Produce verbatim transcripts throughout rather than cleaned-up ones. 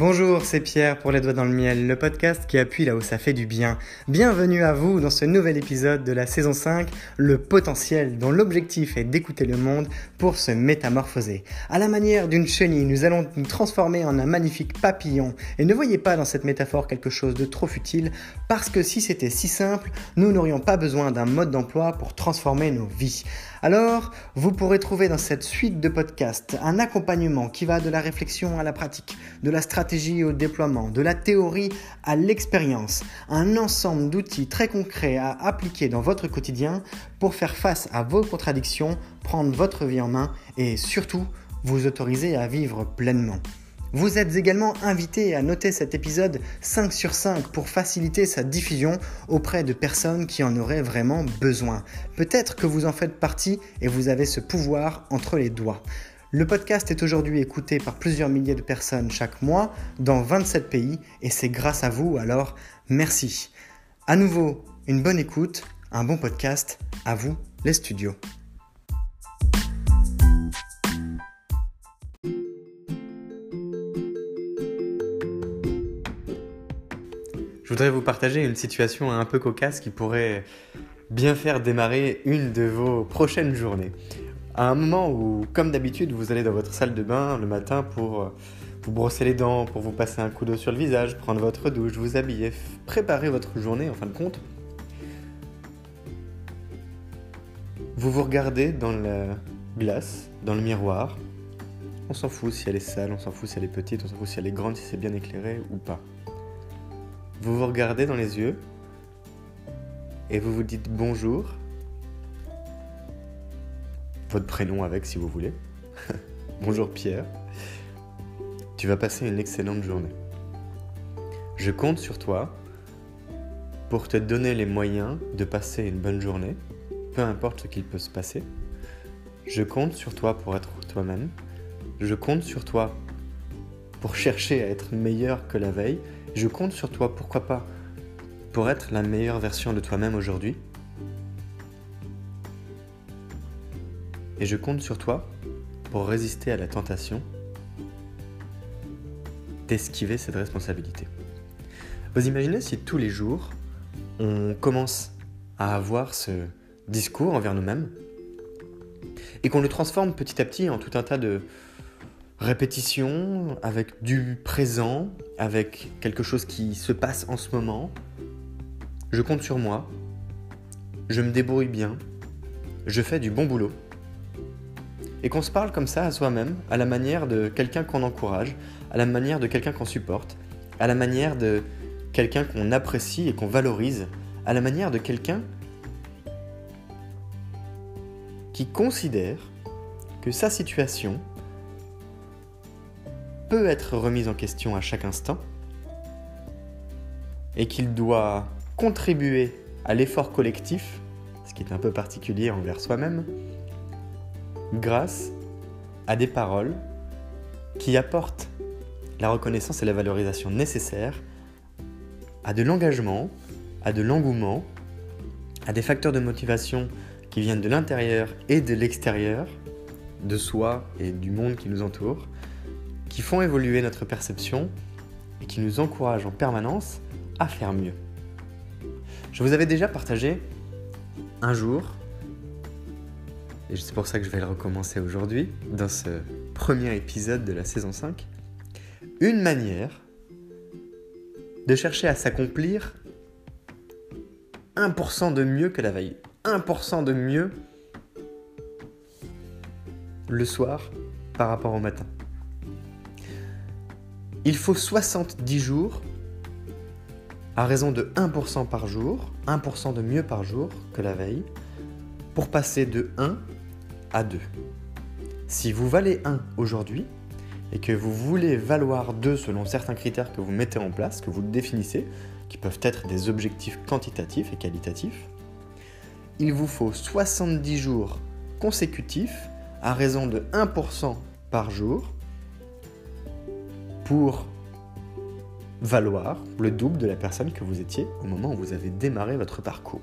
Bonjour, c'est Pierre pour Les Doigts dans le Miel, le podcast qui appuie là où ça fait du bien. Bienvenue à vous dans ce nouvel épisode de la saison cinq, le potentiel, dont l'objectif est d'écouter le monde pour se métamorphoser. À la manière d'une chenille, nous allons nous transformer en un magnifique papillon. Et ne voyez pas dans cette métaphore quelque chose de trop futile, parce que si c'était si simple, nous n'aurions pas besoin d'un mode d'emploi pour transformer nos vies. Alors, vous pourrez trouver dans cette suite de podcasts un accompagnement qui va de la réflexion à la pratique, de la stratégie au déploiement, de la théorie à l'expérience, un ensemble d'outils très concrets à appliquer dans votre quotidien pour faire face à vos contradictions, prendre votre vie en main et surtout vous autoriser à vivre pleinement. Vous êtes également invité à noter cet épisode cinq sur cinq pour faciliter sa diffusion auprès de personnes qui en auraient vraiment besoin. Peut-être que vous en faites partie et vous avez ce pouvoir entre les doigts. Le podcast est aujourd'hui écouté par plusieurs milliers de personnes chaque mois dans vingt-sept pays et c'est grâce à vous, alors merci. À nouveau, une bonne écoute, un bon podcast, à vous les studios. Je voudrais vous partager une situation un peu cocasse qui pourrait bien faire démarrer une de vos prochaines journées. À un moment où, comme d'habitude, vous allez dans votre salle de bain le matin pour vous brosser les dents, pour vous passer un coup d'eau sur le visage, prendre votre douche, vous habiller, préparer votre journée en fin de compte, vous vous regardez dans la glace, dans le miroir. On s'en fout si elle est sale, on s'en fout si elle est petite, on s'en fout si elle est grande, si c'est bien éclairé ou pas. Vous vous regardez dans les yeux et vous vous dites bonjour. Votre prénom avec si vous voulez. Bonjour Pierre, tu vas passer une excellente journée. Je compte sur toi pour te donner les moyens de passer une bonne journée, peu importe ce qu'il peut se passer. Je compte sur toi pour être toi-même. Je compte sur toi pour chercher à être meilleur que la veille. Je compte sur toi, pourquoi pas, pour être la meilleure version de toi-même aujourd'hui. Et je compte sur toi pour résister à la tentation d'esquiver cette responsabilité. Vous imaginez si tous les jours, on commence à avoir ce discours envers nous-mêmes et qu'on le transforme petit à petit en tout un tas de répétitions avec du présent, avec quelque chose qui se passe en ce moment. Je compte sur moi, je me débrouille bien, je fais du bon boulot. Et qu'on se parle comme ça à soi-même, à la manière de quelqu'un qu'on encourage, à la manière de quelqu'un qu'on supporte, à la manière de quelqu'un qu'on apprécie et qu'on valorise, à la manière de quelqu'un qui considère que sa situation peut être remise en question à chaque instant et qu'il doit contribuer à l'effort collectif, ce qui est un peu particulier envers soi-même, grâce à des paroles qui apportent la reconnaissance et la valorisation nécessaires à de l'engagement, à de l'engouement, à des facteurs de motivation qui viennent de l'intérieur et de l'extérieur, de soi et du monde qui nous entoure, qui font évoluer notre perception et qui nous encouragent en permanence à faire mieux. Je vous avais déjà partagé un jour, et c'est pour ça que je vais le recommencer aujourd'hui, dans ce premier épisode de la saison cinq, une manière de chercher à s'accomplir un pour cent de mieux que la veille, un pour cent de mieux le soir par rapport au matin. Il faut soixante-dix jours à raison de un pour cent par jour, un pour cent de mieux par jour que la veille, pour passer de un à deux. Si vous valez un aujourd'hui et que vous voulez valoir deux selon certains critères que vous mettez en place, que vous définissez, qui peuvent être des objectifs quantitatifs et qualitatifs, il vous faut soixante-dix jours consécutifs à raison de un pour cent par jour pour valoir le double de la personne que vous étiez au moment où vous avez démarré votre parcours.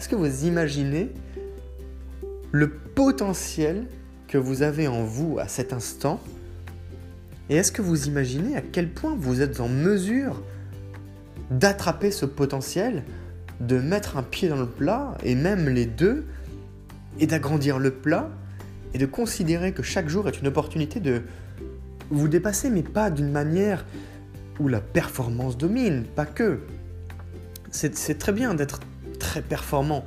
Est-ce que vous imaginez le potentiel que vous avez en vous à cet instant Et est-ce que vous imaginez à quel point vous êtes en mesure d'attraper ce potentiel, de mettre un pied dans le plat, et même les deux, et d'agrandir le plat, et de considérer que chaque jour est une opportunité de vous dépasser, mais pas d'une manière où la performance domine, pas que. C'est, c'est très bien d'être très performant,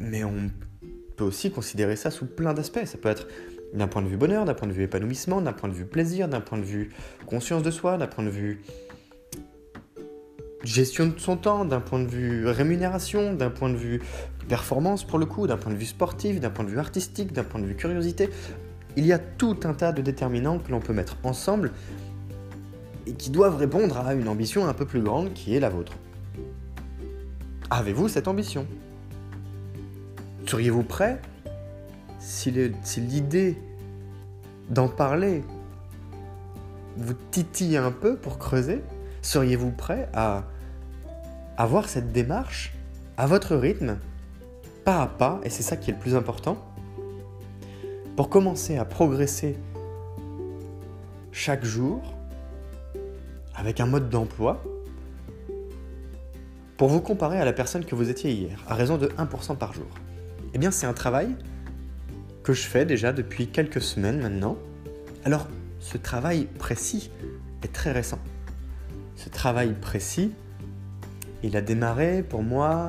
mais on peut aussi considérer ça sous plein d'aspects. Ça peut être d'un point de vue bonheur, d'un point de vue épanouissement, d'un point de vue plaisir, d'un point de vue conscience de soi, d'un point de vue gestion de son temps, d'un point de vue rémunération, d'un point de vue performance pour le coup, d'un point de vue sportif, d'un point de vue artistique, d'un point de vue curiosité. Il y a tout un tas de déterminants que l'on peut mettre ensemble et qui doivent répondre à une ambition un peu plus grande qui est la vôtre. Avez-vous cette ambition ? Seriez-vous prêt, si, le, si l'idée d'en parler vous titille un peu pour creuser ? Seriez-vous prêt à avoir cette démarche à votre rythme, pas à pas, et c'est ça qui est le plus important, pour commencer à progresser chaque jour avec un mode d'emploi pour vous comparer à la personne que vous étiez hier, à raison de un pour cent par jour. Eh bien, c'est un travail que je fais déjà depuis quelques semaines maintenant. Alors, ce travail précis est très récent. Ce travail précis, il a démarré pour moi,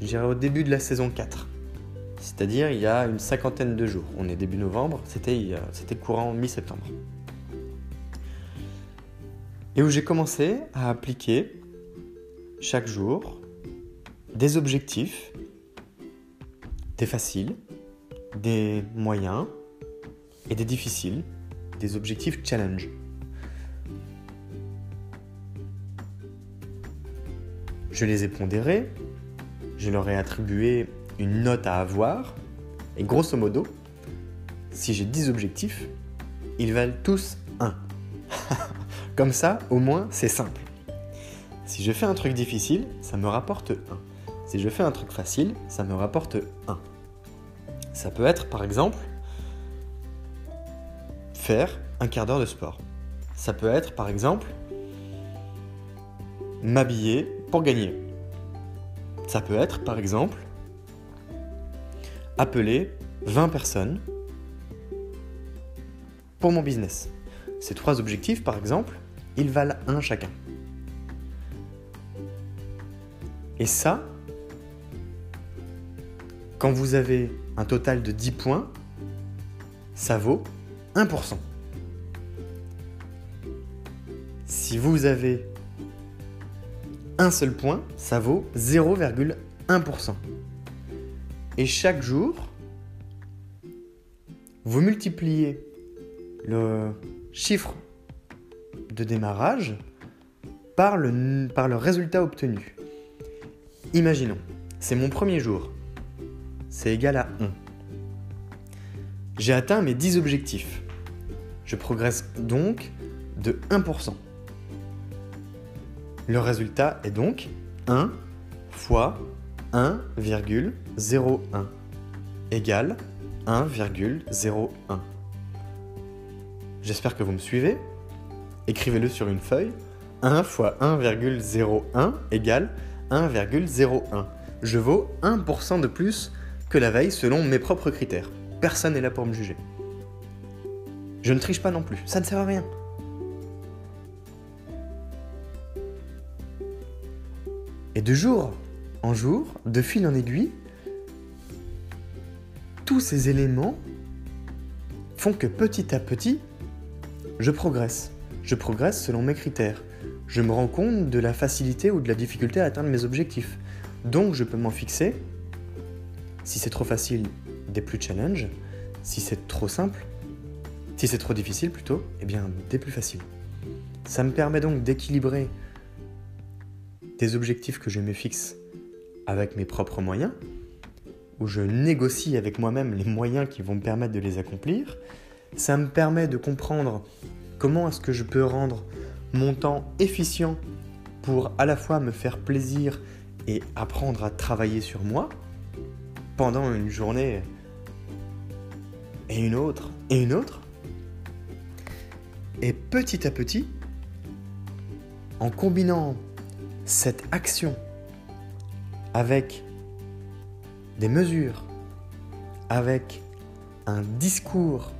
je dirais au début de la saison quatre, c'est-à-dire il y a une cinquantaine de jours. On est début novembre, c'était, c'était courant mi-septembre. Et où j'ai commencé à appliquer chaque jour des objectifs, des faciles, des moyens et des difficiles, des objectifs challenge. Je les ai pondérés, je leur ai attribué une note à avoir, et grosso modo, si j'ai dix objectifs, ils valent tous un. Comme ça, au moins, c'est simple. Si je fais un truc difficile, ça me rapporte un. Si je fais un truc facile, ça me rapporte un. Ça peut être, par exemple, faire un quart d'heure de sport. Ça peut être, par exemple, m'habiller pour gagner. Ça peut être, par exemple, appeler vingt personnes pour mon business. Ces trois objectifs, par exemple, ils valent un chacun. Et ça, quand vous avez un total de dix points, ça vaut un pour cent. Si vous avez un seul point, ça vaut zéro virgule un pour cent. Et chaque jour, vous multipliez le chiffre de démarrage par le, par le résultat obtenu. Imaginons, c'est mon premier jour, c'est égal à un. J'ai atteint mes dix objectifs. Je progresse donc de un pour cent. Le résultat est donc un fois un virgule zéro un égale un virgule zéro un. J'espère que vous me suivez. Écrivez-le sur une feuille. un fois un virgule zéro un égale un virgule zéro un. Je vaux un pour cent de plus que la veille selon mes propres critères. Personne n'est là pour me juger. Je ne triche pas non plus. Ça ne sert à rien. Et de jour en jour, de fil en aiguille, tous ces éléments font que petit à petit, je progresse. Je progresse selon mes critères. Je me rends compte de la facilité ou de la difficulté à atteindre mes objectifs. Donc je peux m'en fixer, si c'est trop facile, des plus challenges, si c'est trop simple, si c'est trop difficile plutôt, eh bien des plus faciles. Ça me permet donc d'équilibrer des objectifs que je me fixe avec mes propres moyens, où je négocie avec moi-même les moyens qui vont me permettre de les accomplir. Ça me permet de comprendre comment est-ce que je peux rendre mon temps efficient pour à la fois me faire plaisir et apprendre à travailler sur moi pendant une journée et une autre et une autre. Et petit à petit, en combinant cette action avec des mesures, avec un discours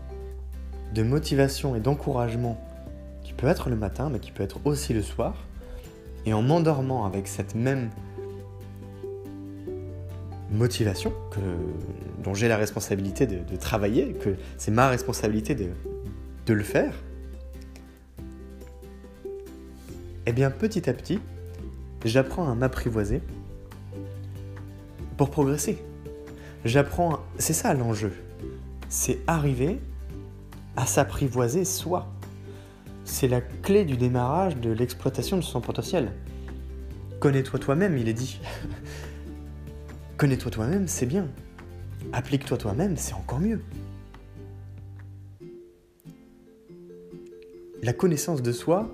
de motivation et d'encouragement qui peut être le matin, mais qui peut être aussi le soir, et en m'endormant avec cette même motivation que, dont j'ai la responsabilité de, de travailler, que c'est ma responsabilité de, de le faire, et bien petit à petit, j'apprends à m'apprivoiser pour progresser. J'apprends, c'est ça l'enjeu, c'est arriver à s'apprivoiser soi. C'est la clé du démarrage de l'exploitation de son potentiel. Connais-toi toi-même, il est dit. Connais-toi toi-même, c'est bien. Applique-toi toi-même, c'est encore mieux. La connaissance de soi,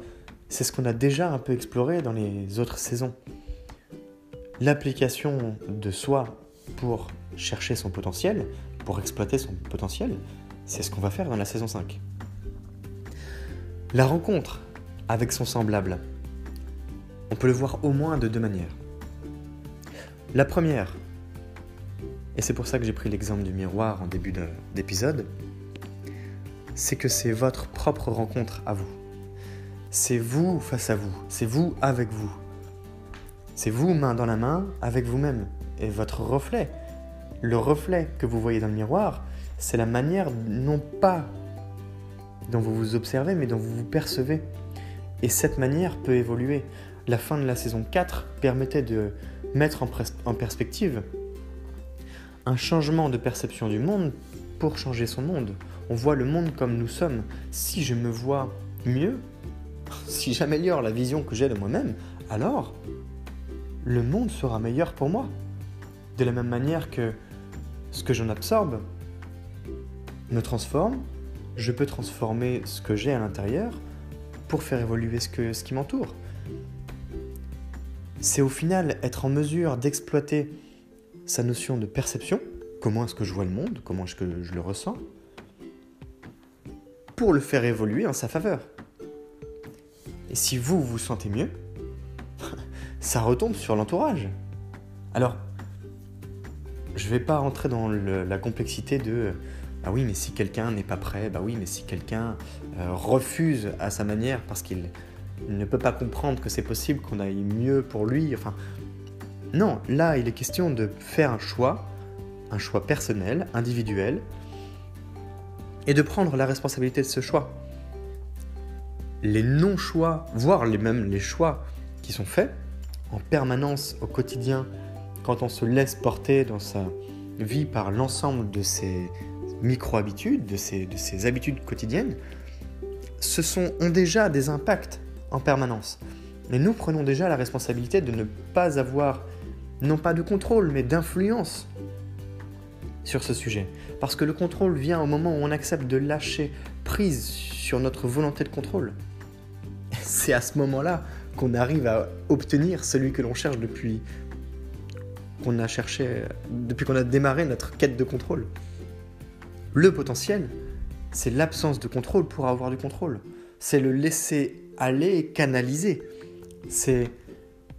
c'est ce qu'on a déjà un peu exploré dans les autres saisons. L'application de soi pour chercher son potentiel, pour exploiter son potentiel, c'est ce qu'on va faire dans la saison cinq. La rencontre avec son semblable, on peut le voir au moins de deux manières. La première, et c'est pour ça que j'ai pris l'exemple du miroir en début de, d'épisode, c'est que c'est votre propre rencontre à vous. C'est vous face à vous, c'est vous avec vous. C'est vous main dans la main avec vous-même. Et votre reflet, le reflet que vous voyez dans le miroir, c'est la manière non pas dont vous vous observez, mais dont vous vous percevez. Et cette manière peut évoluer. La fin de la saison quatre permettait de mettre en, pres- en perspective un changement de perception du monde pour changer son monde. On voit le monde comme nous sommes. Si je me vois mieux, si j'améliore la vision que j'ai de moi-même, alors le monde sera meilleur pour moi. De la même manière que ce que j'en absorbe me transforme, je peux transformer ce que j'ai à l'intérieur pour faire évoluer ce, que, ce qui m'entoure. C'est au final être en mesure d'exploiter sa notion de perception, comment est-ce que je vois le monde, comment est-ce que je le ressens, pour le faire évoluer en sa faveur. Et si vous vous sentez mieux, ça retombe sur l'entourage. Alors, je ne vais pas rentrer dans le, la complexité de « Ah oui, mais si quelqu'un n'est pas prêt, bah oui, mais si quelqu'un euh, refuse à sa manière parce qu'il ne peut pas comprendre que c'est possible qu'on aille mieux pour lui. » Enfin, non, là, il est question de faire un choix, un choix personnel, individuel, et de prendre la responsabilité de ce choix. Les non-choix, voire les, même les choix qui sont faits en permanence au quotidien, quand on se laisse porter dans sa vie par l'ensemble de ses micro-habitudes, de ses, de ses habitudes quotidiennes, ce sont, ont déjà des impacts en permanence. Mais nous prenons déjà la responsabilité de ne pas avoir, non pas de contrôle, mais d'influence sur ce sujet. Parce que le contrôle vient au moment où on accepte de lâcher prise sur notre volonté de contrôle. C'est à ce moment-là qu'on arrive à obtenir celui que l'on cherche depuis qu'on a cherché, depuis qu'on a démarré notre quête de contrôle. Le potentiel, c'est l'absence de contrôle pour avoir du contrôle. C'est le laisser aller, canaliser. C'est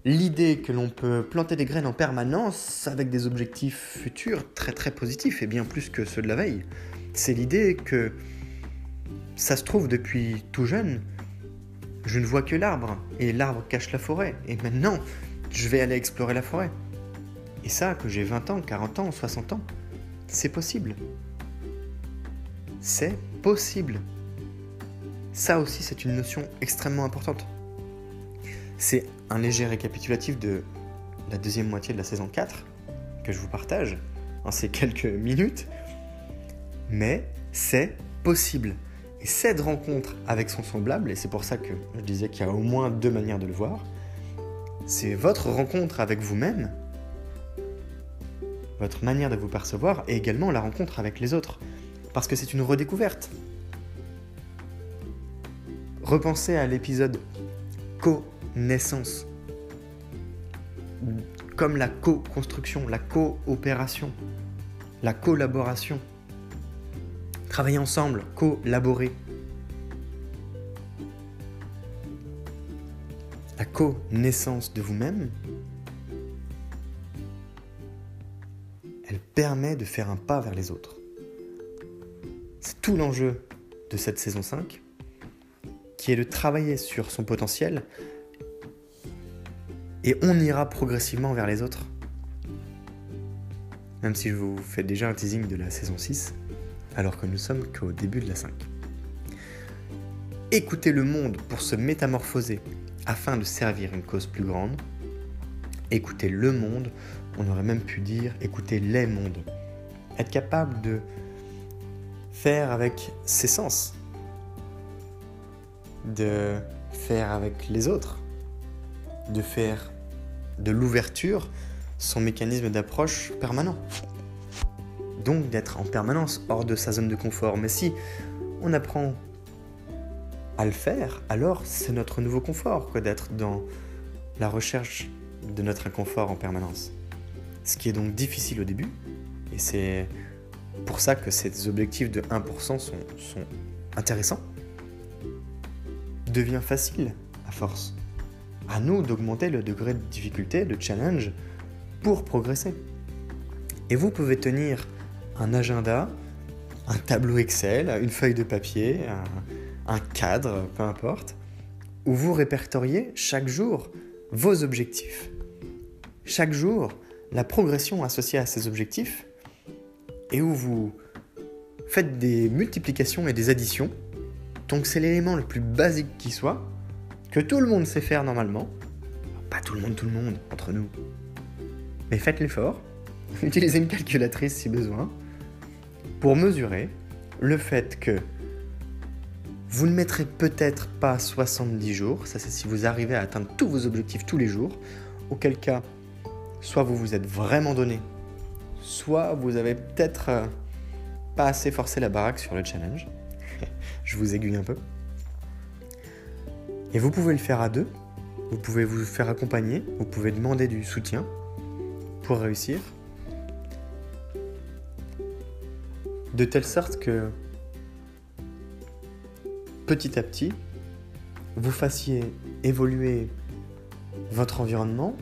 l'idée que l'on peut planter des graines en permanence avec des objectifs futurs très très positifs et bien plus que ceux de la veille. C'est l'idée que ça se trouve depuis tout jeune, je ne vois que l'arbre et l'arbre cache la forêt. Et maintenant, je vais aller explorer la forêt. Et ça, que j'ai vingt ans, quarante ans, soixante ans, c'est possible. C'est possible. Ça aussi, c'est une notion extrêmement importante. C'est un léger récapitulatif de la deuxième moitié de la saison quatre que je vous partage en ces quelques minutes. Mais c'est possible. Et cette rencontre avec son semblable, et c'est pour ça que je disais qu'il y a au moins deux manières de le voir, c'est votre rencontre avec vous-même, votre manière de vous percevoir, et également la rencontre avec les autres, parce que c'est une redécouverte. Repensez à l'épisode connaissance, comme la co-construction, la coopération, la collaboration. Travailler ensemble, collaborer. connaissance de vous-même, elle permet de faire un pas vers les autres. C'est tout l'enjeu de cette saison cinq, qui est de travailler sur son potentiel, et on ira progressivement vers les autres. Même si je vous fais déjà un teasing de la saison six, alors que nous sommes qu'au début de la cinq. Écoutez le monde pour se métamorphoser afin de servir une cause plus grande. Écoutez le monde, on aurait même pu dire écouter les mondes. Être capable de faire avec ses sens, de faire avec les autres, de faire de l'ouverture son mécanisme d'approche permanent. Donc d'être en permanence hors de sa zone de confort. Mais si on apprend à le faire, alors c'est notre nouveau confort que d'être dans la recherche de notre inconfort en permanence. Ce qui est donc difficile au début, et c'est pour ça que ces objectifs de un pour cent sont, sont intéressants, devient facile à force. À nous d'augmenter le degré de difficulté, de challenge, pour progresser. Et vous pouvez tenir un agenda, un tableau Excel, une feuille de papier, un, un cadre, peu importe, où vous répertoriez chaque jour vos objectifs. Chaque jour, la progression associée à ces objectifs, et où vous faites des multiplications et des additions. Donc c'est l'élément le plus basique qui soit, que tout le monde sait faire normalement. Pas tout le monde, tout le monde, entre nous. Mais faites l'effort, utilisez une calculatrice si besoin, pour mesurer le fait que vous ne mettrez peut-être pas soixante-dix jours, ça c'est si vous arrivez à atteindre tous vos objectifs tous les jours, auquel cas, soit vous vous êtes vraiment donné, soit vous avez peut-être euh, pas assez forcé la baraque sur le challenge. Je vous aiguille un peu. Et vous pouvez le faire à deux, vous pouvez vous faire accompagner, vous pouvez demander du soutien pour réussir, de telle sorte que petit à petit vous fassiez évoluer votre environnement,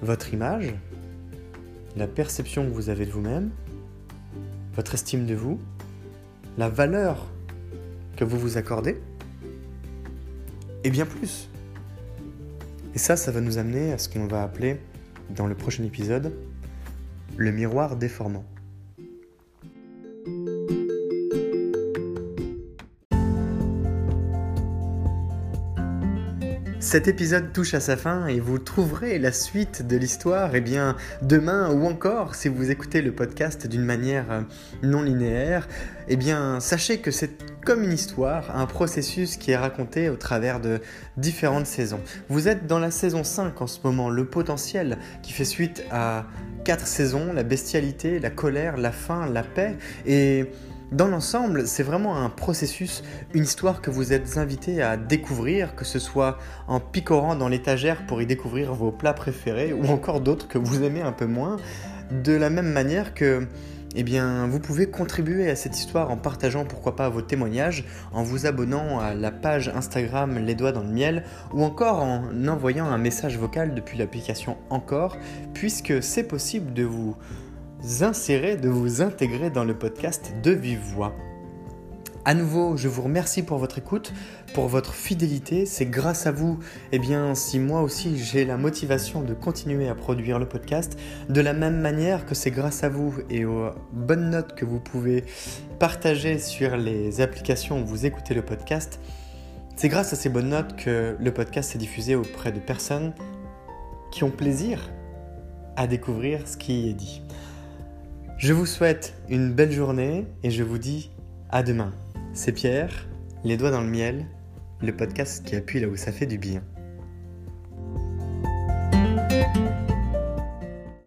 votre image, la perception que vous avez de vous-même, votre estime de vous, la valeur que vous vous accordez, et bien plus. Et ça, ça va nous amener à ce qu'on va appeler, dans le prochain épisode, le miroir déformant. Cet épisode touche à sa fin et vous trouverez la suite de l'histoire eh bien, demain ou encore si vous écoutez le podcast d'une manière non linéaire. Eh bien, sachez que c'est comme une histoire, un processus qui est raconté au travers de différentes saisons. Vous êtes dans la saison cinq en ce moment, le potentiel qui fait suite à quatre saisons, la bestialité, la colère, la faim, la paix et... Dans l'ensemble, c'est vraiment un processus, une histoire que vous êtes invité à découvrir, que ce soit en picorant dans l'étagère pour y découvrir vos plats préférés ou encore d'autres que vous aimez un peu moins, de la même manière que eh bien, vous pouvez contribuer à cette histoire en partageant pourquoi pas vos témoignages, en vous abonnant à la page Instagram Les Doigts dans le Miel ou encore en envoyant un message vocal depuis l'application Encore, puisque c'est possible de vous... insérer, de vous intégrer dans le podcast de vive voix. À nouveau, je vous remercie pour votre écoute, pour votre fidélité. C'est grâce à vous, eh bien, si moi aussi j'ai la motivation de continuer à produire le podcast, de la même manière que c'est grâce à vous et aux bonnes notes que vous pouvez partager sur les applications où vous écoutez le podcast. C'est grâce à ces bonnes notes que le podcast s'est diffusé auprès de personnes qui ont plaisir à découvrir ce qui y est dit. Je vous souhaite une belle journée et je vous dis à demain. C'est Pierre, Les Doigts dans le Miel, le podcast qui appuie là où ça fait du bien.